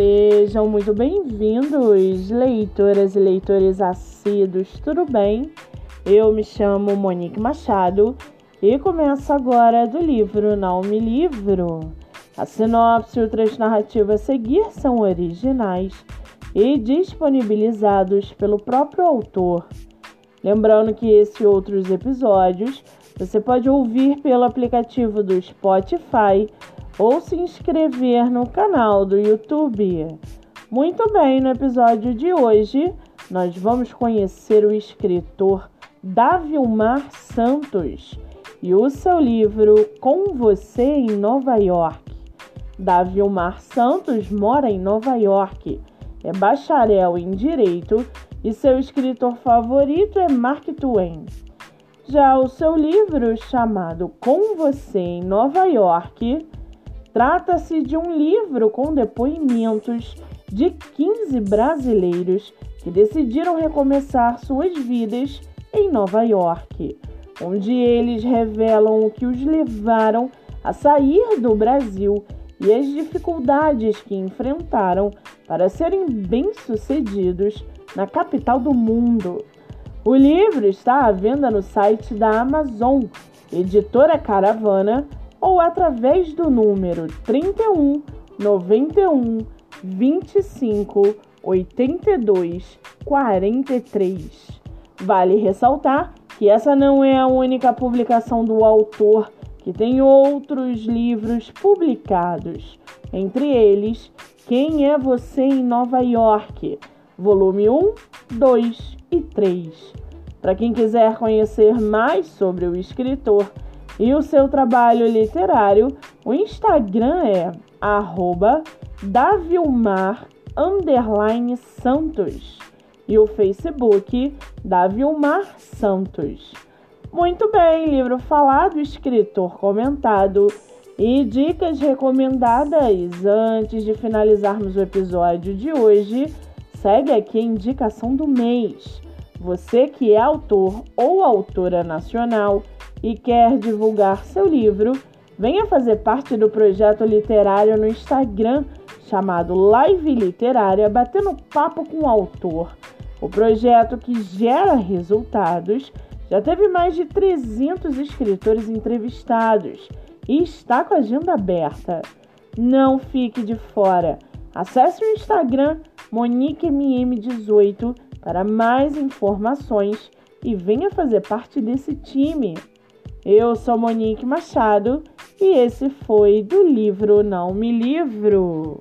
Sejam muito bem-vindos, leitoras e leitores assíduos, tudo bem? Eu me chamo Monique Machado e começo agora do livro Não Me Livro. A sinopse e outras narrativas a seguir são originais e disponibilizados pelo próprio autor. Lembrando que esse e outros episódios você pode ouvir pelo aplicativo do Spotify ou se inscrever no canal do YouTube. Muito bem, no episódio de hoje, nós vamos conhecer o escritor Davi Omar Santos e o seu livro Com Você em Nova York. Davi Omar Santos mora em Nova York, é bacharel em Direito e seu escritor favorito é Mark Twain. Já o seu livro, chamado Com Você em Nova York, trata-se de um livro com depoimentos de 15 brasileiros que decidiram recomeçar suas vidas em Nova York, onde eles revelam o que os levaram a sair do Brasil e as dificuldades que enfrentaram para serem bem-sucedidos na capital do mundo. O livro está à venda no site da Amazon, Editora Caravana, ou através do número 31 91 25 82 43. Vale ressaltar que essa não é a única publicação do autor, que tem outros livros publicados, entre eles Quem é Você em Nova York, volume 1, 2 e 3. Para quem quiser conhecer mais sobre o escritor e o seu trabalho literário, o Instagram é @daviomar_santos e o Facebook Davi Omar Santos. Muito bem, livro falado, escritor comentado e dicas recomendadas. Antes de finalizarmos o episódio de hoje, segue aqui a indicação do mês. Você que é autor ou autora nacional e quer divulgar seu livro, venha fazer parte do projeto literário no Instagram, chamado Live Literária Batendo Papo com o Autor. O projeto, que gera resultados, já teve mais de 300 escritores entrevistados e está com a agenda aberta. Não fique de fora! Acesse o Instagram MoniqueMM18 para mais informações e venha fazer parte desse time. Eu sou Monique Machado e esse foi do livro Não Me Livro.